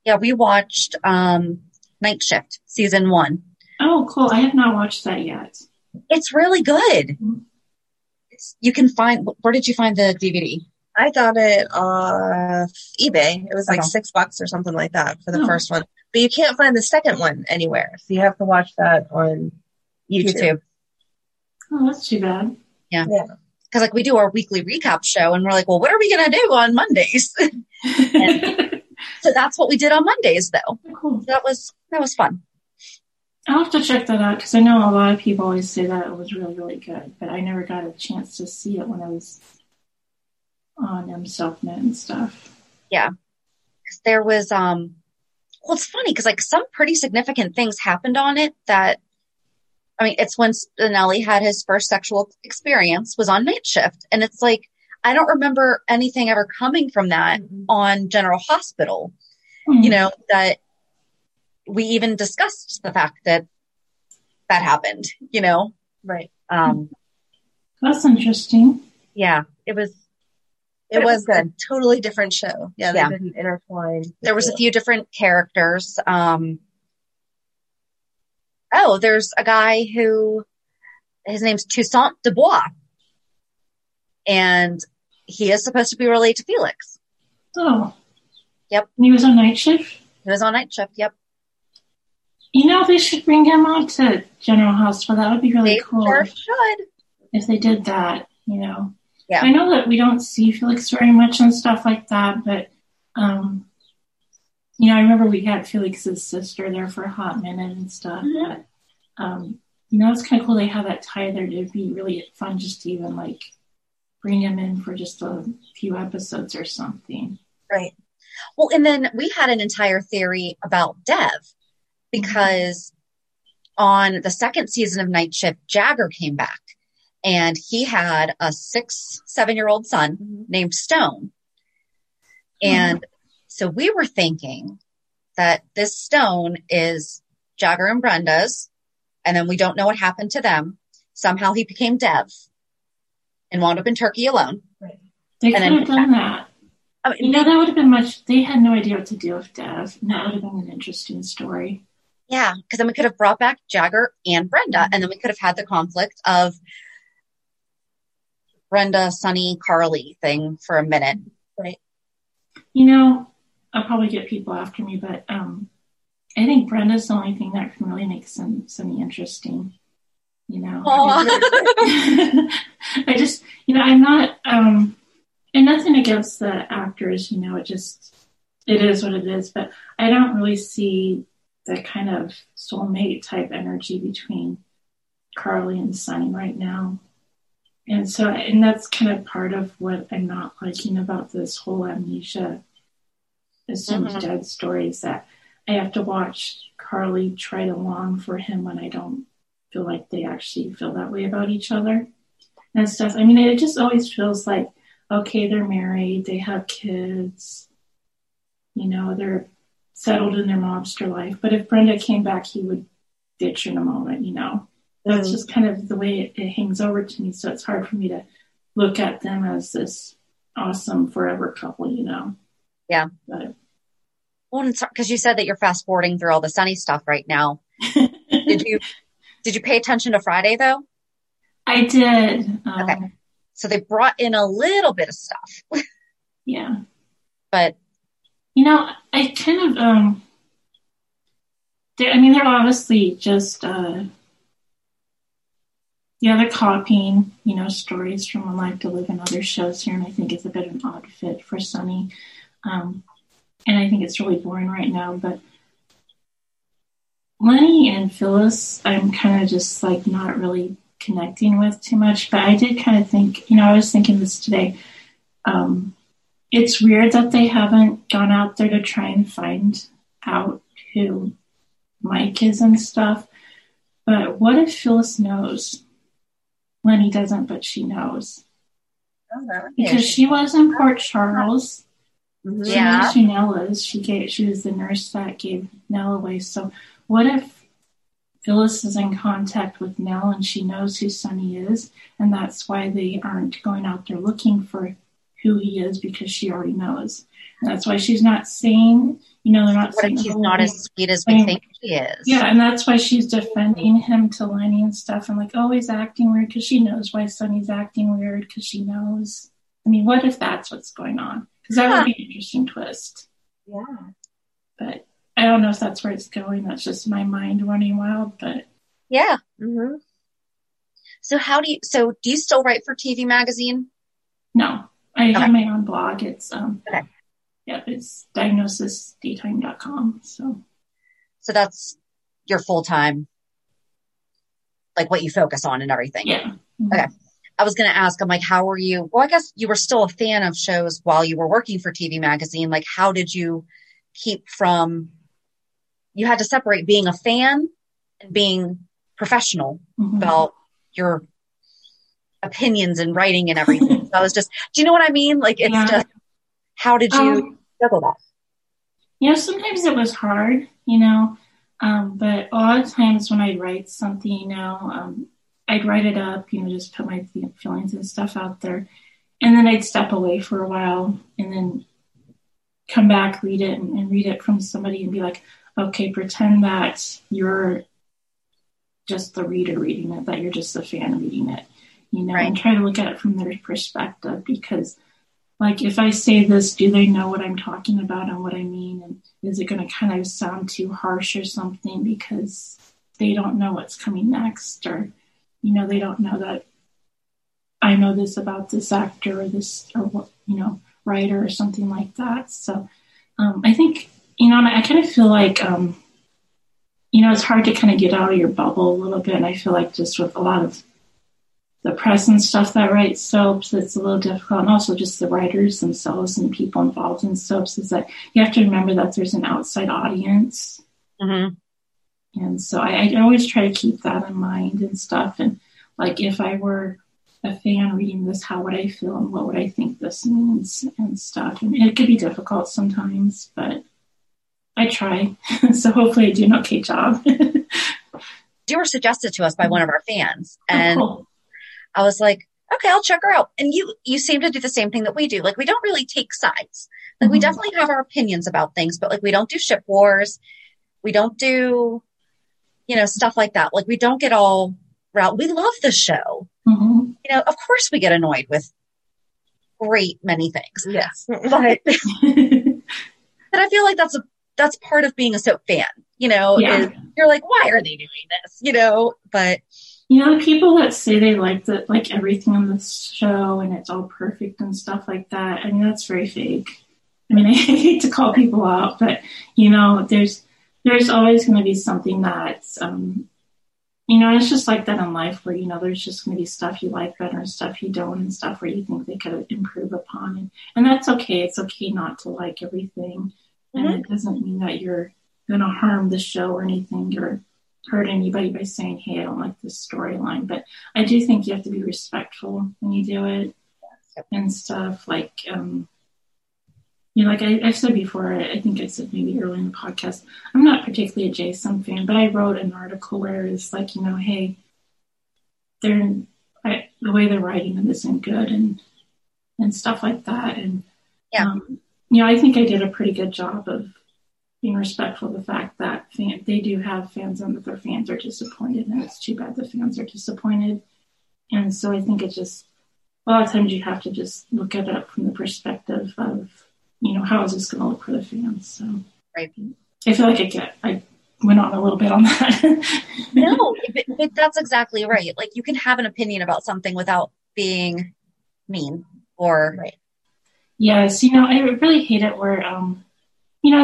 Yeah, we watched Night Shift, season 1. Oh, cool. I have not watched that yet. It's really good. Mm-hmm. You can find, where did you find the DVD? I got it off eBay. It was like $6 or something like that for the first one. But you can't find the second one anywhere. So you have to watch that on YouTube. Oh, that's too bad. Yeah. Because like we do our weekly recap show and we're like, well, what are we going to do on Mondays? And so that's what we did on Mondays though. Cool. So that was fun. I'll have to check that out because I know a lot of people always say that it was really, really good. But I never got a chance to see it when I was on Selfnet and stuff. Yeah. Because there was, well, it's funny because like some pretty significant things happened on it that, I mean, it's when Spinelli had his first sexual experience was on Night Shift. And it's like, I don't remember anything ever coming from that on General Hospital, you know, that we even discussed the fact that that happened, you know? Right. That's interesting. Yeah, it was a totally different show. Yeah. They didn't intertwine. There was a few different characters. Oh, there's a guy who, his name's Toussaint Dubois, and he is supposed to be related to Felix. Oh. Yep. And he was on Night Shift? He was on Night Shift, yep. You know, they should bring him on to General Hospital. That would be really cool. They should. If they did that, you know. Yeah. I know that we don't see Felix very much and stuff like that, but... You know, I remember we had Felix's sister there for a hot minute and stuff. Mm-hmm. But, you know, it's kind of cool they have that tie there. It'd be really fun just to even, like, bring him in for just a few episodes or something. Right. Well, and then we had an entire theory about Dev because on the second season of Night Shift, Jagger came back and he had a 7-year-old son named Stone. And... So we were thinking that this Stone is Jagger and Brenda's, and then we don't know what happened to them. Somehow he became Dev. and wound up in Turkey alone. Right. They could have done that. I mean, that would have been much. They had no idea what to do with Dev. And that would have been an interesting story. Yeah, because then we could have brought back Jagger and Brenda, mm-hmm. and then we could have had the conflict of Brenda, Sonny, Carly thing for a minute, right? You know, I'll probably get people after me, but I think Brenda's the only thing that can really make Sonny interesting. You know, I just, you know, I'm not, and nothing against the actors. You know, it is what it is. But I don't really see the kind of soulmate type energy between Carly and Sonny right now. And so, and that's kind of part of what I'm not liking about this whole amnesia assumed mm-hmm. dead story, is that I have to watch Carly try to long for him when I don't feel like they actually feel that way about each other and stuff. I mean, it just always feels like, okay, they're married, they have kids, you know, they're settled in their mobster life. But if Brenda came back, he would ditch in a moment, you know. That's just kind of the way it hangs over to me. So it's hard for me to look at them as this awesome forever couple, you know? Yeah. But, well, because you said that you're fast forwarding through all the Sonny stuff right now. Did you pay attention to Friday though? I did. Okay. So they brought in a little bit of stuff. Yeah. But, you know, I kind of, they're obviously just, yeah, they're copying, you know, stories from One Life to Live and other shows here, and I think it's a bit of an odd fit for Sonny. And I think it's really boring right now, but Lenny and Phyllis, I'm kind of just, like, not really connecting with too much, but I did kind of think, you know, I was thinking this today, it's weird that they haven't gone out there to try and find out who Mike is and stuff, but what if Phyllis knows? Lenny doesn't, but she knows. Oh, because she was in Port Charles. Mm-hmm. Yeah. She knows who Nell is. She was the nurse that gave Nell away. So what if Phyllis is in contact with Nell and she knows who Sonny is, and that's why they aren't going out there looking for who he is, because she already knows. And that's why she's not saying, you know, they're not saying. What if she's not as sweet as we think she is? Yeah, and that's why she's defending him to Lenny and stuff. And like, oh, he's acting weird, because she knows why Sonny's acting weird, because she knows. I mean, what if that's what's going on? Because that would be an interesting twist. Yeah. But I don't know if that's where it's going. That's just my mind running wild, but. Yeah. Mm-hmm. So do you still write for TV Magazine? No. I have my own blog. It's it's diagnosisdaytime.com. So that's your full time, like what you focus on and everything. Yeah. Mm-hmm. Okay. I was going to ask, I'm like, how are you? Well, I guess you were still a fan of shows while you were working for TV Magazine. Like, how did you keep from? You had to separate being a fan and being professional mm-hmm. about your opinions and writing and everything. So I was just, do you know what I mean? Like, it's just, how did you juggle that? You know, sometimes it was hard, you know, but a lot of times when I write something, you know, I'd write it up, you know, just put my feelings and stuff out there. And then I'd step away for a while and then come back, read it and read it from somebody and be like, okay, pretend that you're just the reader reading it, that you're just the fan reading it. You know, right. And try to look at it from their perspective, because, like, if I say this, do they know what I'm talking about and what I mean? And is it going to kind of sound too harsh or something because they don't know what's coming next, or, you know, they don't know that I know this about this actor or this, or, you know, writer or something like that. So I think, you know, and I kind of feel like, you know, it's hard to kind of get out of your bubble a little bit. And I feel like just with a lot of the press and stuff that writes soaps, it's a little difficult, and also just the writers themselves and people involved in soaps, is that you have to remember that there's an outside audience. Mm-hmm. And so I always try to keep that in mind and stuff. And like, if I were a fan reading this, how would I feel and what would I think this means and stuff? And it could be difficult sometimes, but I try. So hopefully I do an okay job. You were suggested to us by one of our fans, and I was like, okay, I'll check her out. And you seem to do the same thing that we do. Like, we don't really take sides. Like, mm-hmm. we definitely have our opinions about things, but like, we don't do ship wars. We don't do, stuff like that. Like, we don't get all route. We love the show. Mm-hmm. Of course we get annoyed with great many things. Yes. But I feel like that's part of being a soap fan, yeah. You're like, why are they doing this? But the people that say they like like everything on this show and it's all perfect and stuff like that. I mean, that's very fake. I mean, I hate to call people out, but there's always going to be something that's, it's just like that in life where, there's just going to be stuff you like better and stuff you don't and stuff where you think they could improve upon. And that's okay. It's okay not to like everything. Mm-hmm. And it doesn't mean that you're going to harm the show or anything or hurt anybody by saying, hey, I don't like this storyline. But I do think you have to be respectful when you do it and stuff. Like, I've said before, I think I said maybe early in the podcast, I'm not particularly a Jason fan, but I wrote an article where it's like, hey, the way they're writing them isn't good and stuff like that. And, I think I did a pretty good job of being respectful of the fact that they do have fans and that their fans are disappointed, and it's too bad the fans are disappointed. And so I think it just, a lot of times you have to just look at it from the perspective of, how is this going to look for the fans? So right. I feel like I went on a little bit on that. No, but that's exactly right. Like, you can have an opinion about something without being mean or. Right. Yes. I really hate it where, and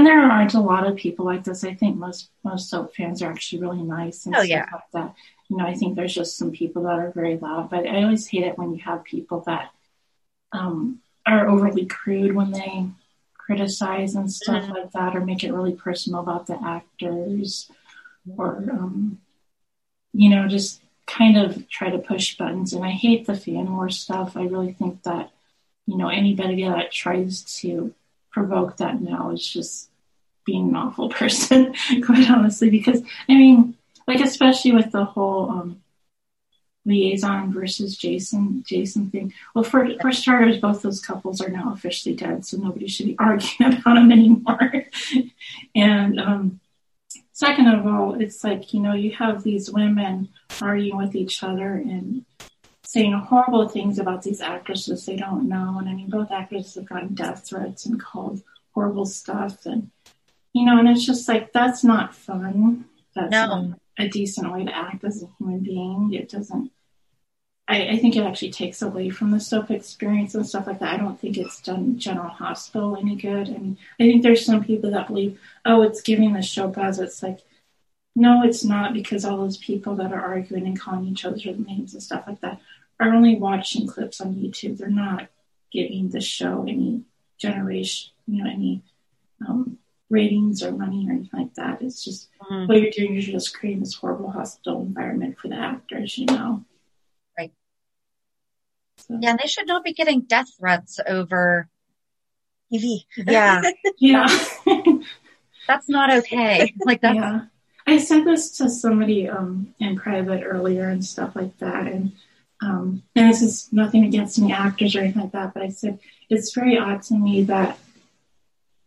there aren't a lot of people like this. I think most soap fans are actually really nice. And stuff like that. I think there's just some people that are very loud, but I always hate it when you have people that, are overly crude when they criticize and stuff mm-hmm. like that, or make it really personal about the actors, or just kind of try to push buttons. And I hate the fan war stuff. I really think that anybody that tries to provoke that now is just being an awful person, quite honestly. Because I mean, like, especially with the whole liaison versus Jason thing. Well, for starters, both those couples are now officially dead, so nobody should be arguing about them anymore. And second of all, it's like, you have these women arguing with each other and saying horrible things about these actresses they don't know. And I mean, both actresses have gotten death threats and called horrible stuff. And, and it's just like, that's not fun. That's not a decent way to act as a human being. It doesn't, I think it actually takes away from the soap experience and stuff like that. I don't think it's done General Hospital any good. I mean, I think there's some people that believe, oh, it's giving the show buzz. It's like, no, it's not, because all those people that are arguing and calling each other names and stuff like that are only watching clips on YouTube. They're not giving the show any generation, any ratings or money or anything like that. It's just what you're doing is you're just creating this horrible hospital environment for the actors, Right. So. Yeah, and they should not be getting death threats over TV. Yeah. Yeah. That's not okay. Like that. Yeah. I said this to somebody in private earlier and stuff like that, and this is nothing against any actors or anything like that, but I said it's very odd to me that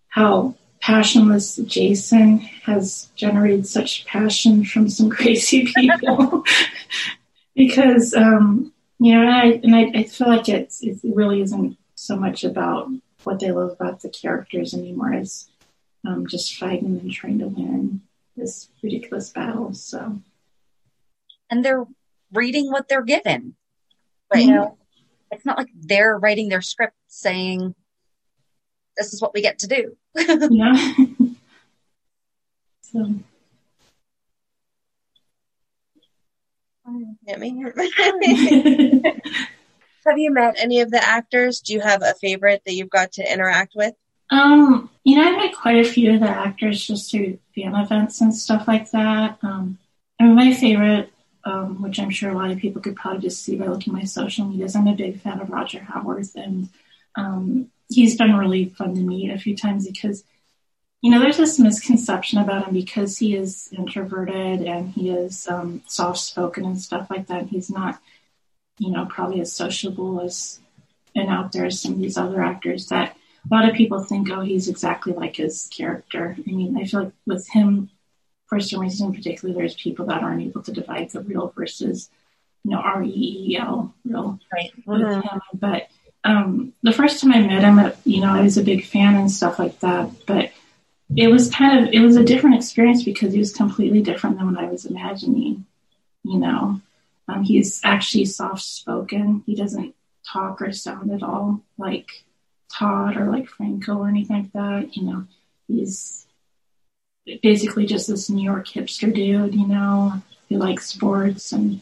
how passionless Jason has generated such passion from some crazy people because, I feel like it really isn't so much about what they love about the characters anymore. It's just fighting and trying to win this ridiculous battle. So, and they're reading what they're given, but it's not like they're writing their script saying, this is what we get to do. Yeah. So. Get me. Have you met any of the actors? Do you have a favorite that you've got to interact with? I've met quite a few of the actors just through fan events and stuff like that. My favorite, which I'm sure a lot of people could probably just see by looking at my social media, is I'm a big fan of Roger Howarth, and he's been really fun to meet a few times because, there's this misconception about him because he is introverted and he is soft-spoken and stuff like that. He's not you know, probably as sociable as and out there as some of these other actors that a lot of people think, oh, he's exactly like his character. I mean, I feel like with him, for some reason, particularly, there's people that aren't able to divide the real versus, you know, R-E-E-L, real, right? With him. But the first time I met him, you know, I was a big fan and stuff like that. But it was kind of, it was a different experience because he was completely different than what I was imagining, you know. He's actually soft-spoken. He doesn't talk or sound at all like Todd or like Franco or anything like that, you know. He's basically just this New York hipster dude, you know, who likes sports and,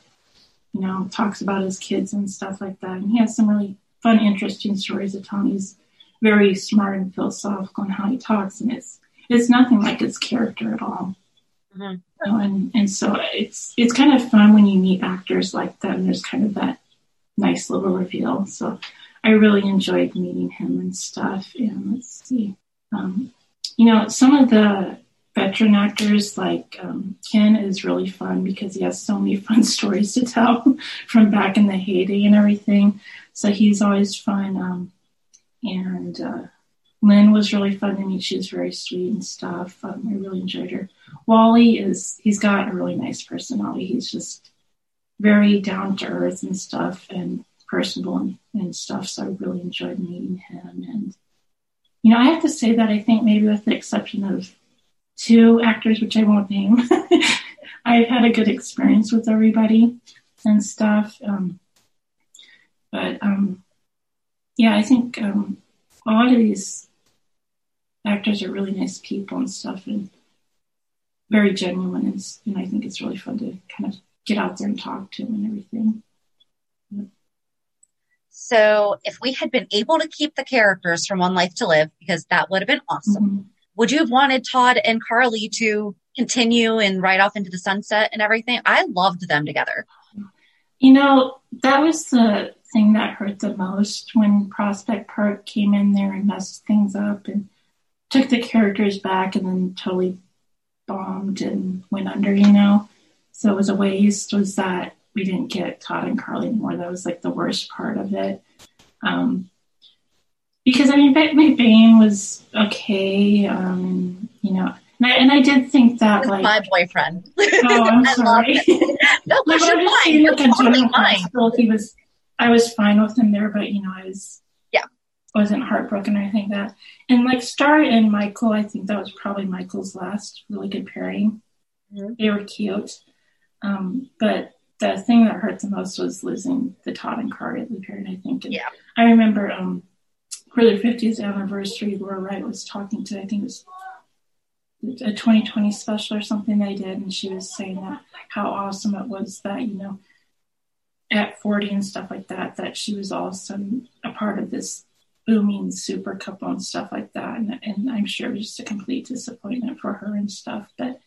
you know, talks about his kids and stuff like that. And he has some really fun, interesting stories to tell. He's very smart and philosophical in how he talks, and it's nothing like his character at all. You know, and so it's kind of fun when you meet actors like that, and there's kind of that nice little reveal. So I really enjoyed meeting him and stuff. And let's see, you know, some of the veteran actors like Ken is really fun because he has so many fun stories to tell from back in the heyday and everything. So he's always fun. And Lynn was really fun to meet. She was very sweet and stuff. I really enjoyed her. Wally he's got a really nice personality. He's just very down to earth and stuff and personable and stuff. So I really enjoyed meeting him. And, you know, I have to say that I think maybe with the exception of two actors, which I won't name, I've had a good experience with everybody and stuff. Yeah, I think a lot of these actors are really nice people and stuff and very genuine. And I think it's really fun to kind of get out there and talk to them and everything. Yeah. So if we had been able to keep the characters from One Life to Live, because that would have been awesome, would you have wanted Todd and Carly to continue and ride off into the sunset and everything? I loved them together. You know, that was the thing that hurt the most when Prospect Park came in there and messed things up and took the characters back and then totally bombed and went under, you know. So it was a waste, was that we didn't get Todd and Carly anymore. That was like the worst part of it. Because I mean, McBain was okay. You know, and I did think that like my boyfriend. Oh, I'm sorry. No, but he was. I was fine with him there, but you know, I wasn't heartbroken or anything like that. And like Star and Michael, I think that was probably Michael's last really good pairing. Mm-hmm. They were cute. But the thing that hurt the most was losing the Todd and Carly pairing, I think. And yeah. I remember for their 50th anniversary, Laura Wright was talking to, I think it was a 2020 special or something they did, and she was saying that how awesome it was that, you know, at 40 and stuff like that, that she was also a part of this booming super couple and stuff like that. And I'm sure it was just a complete disappointment for her and stuff. But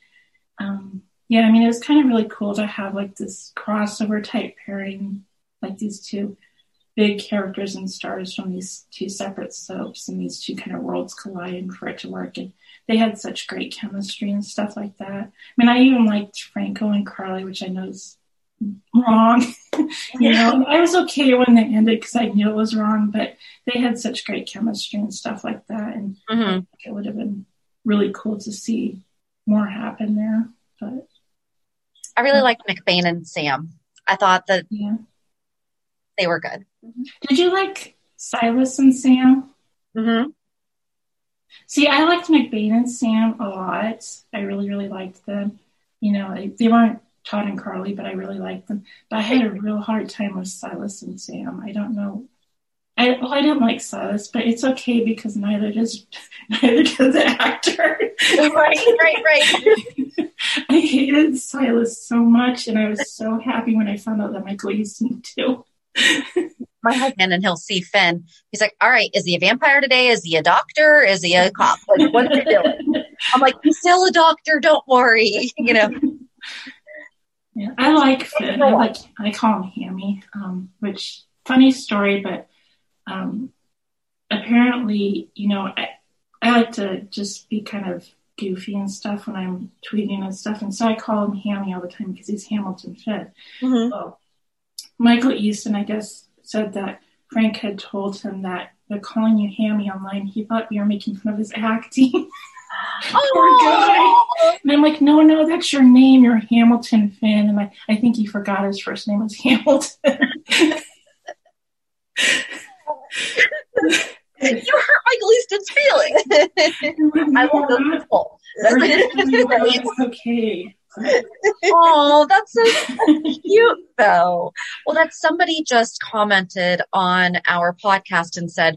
yeah, I mean, it was kind of really cool to have like this crossover type pairing, like these two big characters and stars from these two separate soaps and these two kind of worlds colliding for it to work. And they had such great chemistry and stuff like that. I mean, I even liked Franco and Carly, which I know is wrong. You know, I was okay when they ended because I knew it was wrong, but they had such great chemistry and stuff like that. And it would have been really cool to see more happen there. But I really liked McBain and Sam. I thought that they were good. Did you like Silas and Sam? See, I liked McBain and Sam a lot. I really, really liked them. You know, they weren't Todd and Carly, but I really liked them. But I had a real hard time with Silas and Sam. I don't know. I didn't like Silas, but it's okay because neither does the actor. Right. I hated Silas so much, and I was so happy when I found out that Michael Easton too. My husband, and he'll see Finn. He's like, "All right, is he a vampire today? Is he a doctor? Is he a cop? Like, what are you doing?" I'm like, "He's still a doctor. Don't worry." You know. Yeah, I like Finn. I call him Hammy, which funny story, but apparently, you know, I like to just be kind of goofy and stuff when I'm tweeting and stuff, and so I call him Hammy all the time because he's Hamilton Finn. Well, Michael Easton, I guess, said that Frank had told him that they're calling you Hammy online. He thought we were making fun of his acting. Oh, poor guy. And I'm like, no, that's your name. You're a Hamilton fan. And I think he forgot his first name was Hamilton. You hurt Michael Easton's feelings. I won't go to full. It's okay. Oh, that's so cute, though. Well, that somebody just commented on our podcast and said,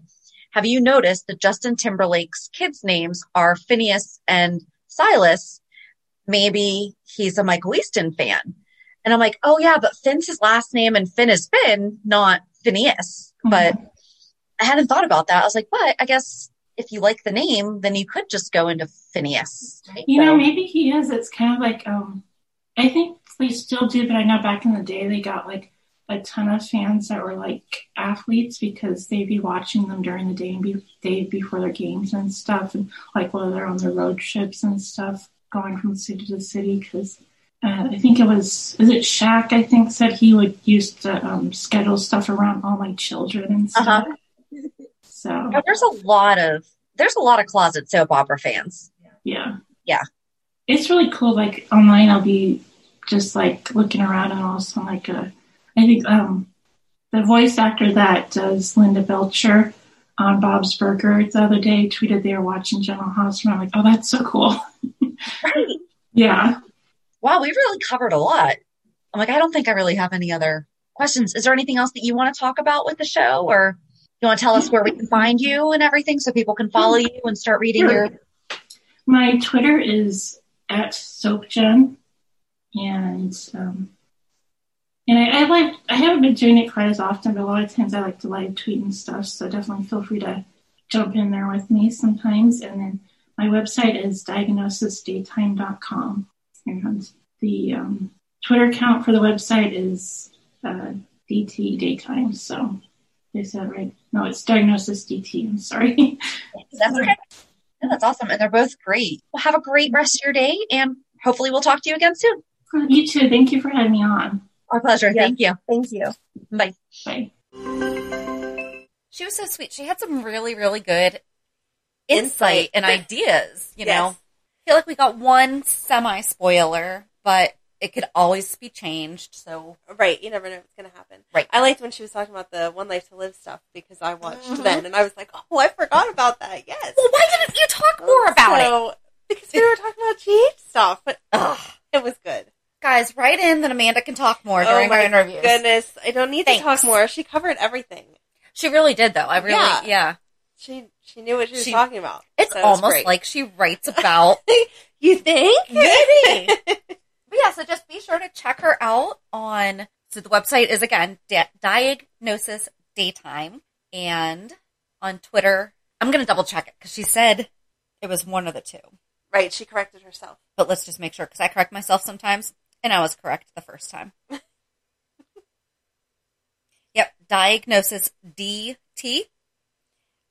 have you noticed that Justin Timberlake's kids' names are Phineas and Silas? Maybe he's a Michael Easton fan. And I'm like, oh, yeah, but Finn's his last name and Finn is Finn, not Phineas. Mm-hmm. But I hadn't thought about that. I was like, but I guess if you like the name, then you could just go into Phineas. Right? You know, maybe he is. It's kind of like, I think they still do, but I know back in the day they got like a ton of fans that were like athletes because they'd be watching them during the day and day before their games and stuff. And like while they're on their road trips and stuff, going from city to city. Because I think it was, is it Shaq? I think said he would used to schedule stuff around all my children and stuff. Uh-huh. So now, there's a lot of closet soap opera fans. Yeah. It's really cool. Like online, I'll be just like looking around, and also like I think the voice actor that does Linda Belcher on Bob's Burgers the other day tweeted they were watching General Hospital. I'm like, oh, that's so cool. Right. Yeah. Wow, we really covered a lot. I'm like, I don't think I really have any other questions. Is there anything else that you want to talk about with the show, or? You want to tell us where we can find you and everything so people can follow you and start reading your... My Twitter is @SoapJen. And I haven't been doing it quite as often, but a lot of times I like to live tweet and stuff. So definitely feel free to jump in there with me sometimes. And then my website is diagnosisdaytime.com. And the Twitter account for the website is DT Daytime. So... Is that right? No, it's Diagnosis DT. I'm sorry. That's okay. No, that's awesome. And they're both great. Well, have a great rest of your day, and hopefully we'll talk to you again soon. You too. Thank you for having me on. Our pleasure. Yeah. Thank you. Thank you. Bye. Bye. She was so sweet. She had some really, really good insight and ideas, you know. I feel like we got one semi-spoiler, but... It could always be changed, so... Right, you never know what's going to happen. Right. I liked when she was talking about the One Life to Live stuff, because I watched then, and I was like, oh, I forgot about that, yes. Well, why didn't you talk more about it? Because we were talking about GH stuff, but it was good. Guys, write in that Amanda can talk more during our interviews. Oh, my goodness. I don't need to talk more. She covered everything. She really did, though. Yeah. She knew what she was talking about. It's almost like she writes about... You think? Maybe. But yeah, so just be sure to check her out on, so the website is, again, Diagnosis Daytime, and on Twitter, I'm going to double check it, because she said it was one of the two. Right, she corrected herself. But let's just make sure, because I correct myself sometimes, and I was correct the first time. Yep, Diagnosis DT,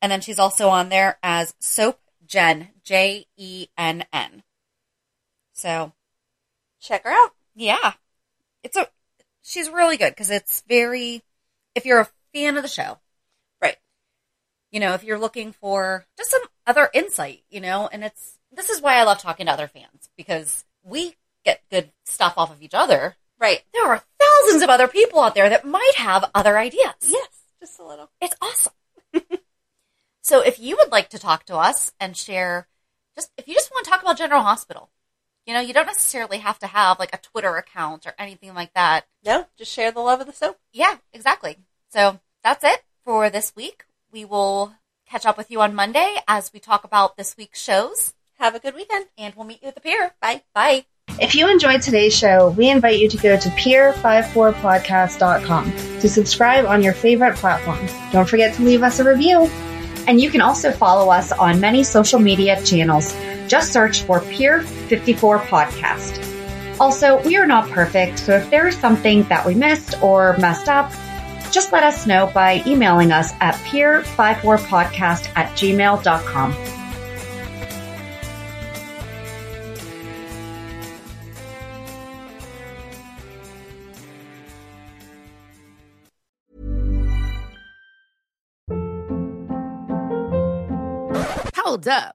and then she's also on there as Soap Jen, JENN. So... Check her out. Yeah. She's really good because it's very, if you're a fan of the show. Right. You know, if you're looking for just some other insight, you know, and this is why I love talking to other fans because we get good stuff off of each other. Right. There are thousands of other people out there that might have other ideas. Yes. Just a little. It's awesome. So if you would like to talk to us and share, if you just want to talk about General Hospital. You know, you don't necessarily have to have, like, a Twitter account or anything like that. No, just share the love of the soap. Yeah, exactly. So that's it for this week. We will catch up with you on Monday as we talk about this week's shows. Have a good weekend. And we'll meet you at the pier. Bye. Bye. If you enjoyed today's show, we invite you to go to pier54podcast.com to subscribe on your favorite platform. Don't forget to leave us a review. And you can also follow us on many social media channels. Just search for Pier 54 Podcast. Also, we are not perfect, so if there is something that we missed or messed up, just let us know by emailing us at pier54podcast@gmail.com. Hold up.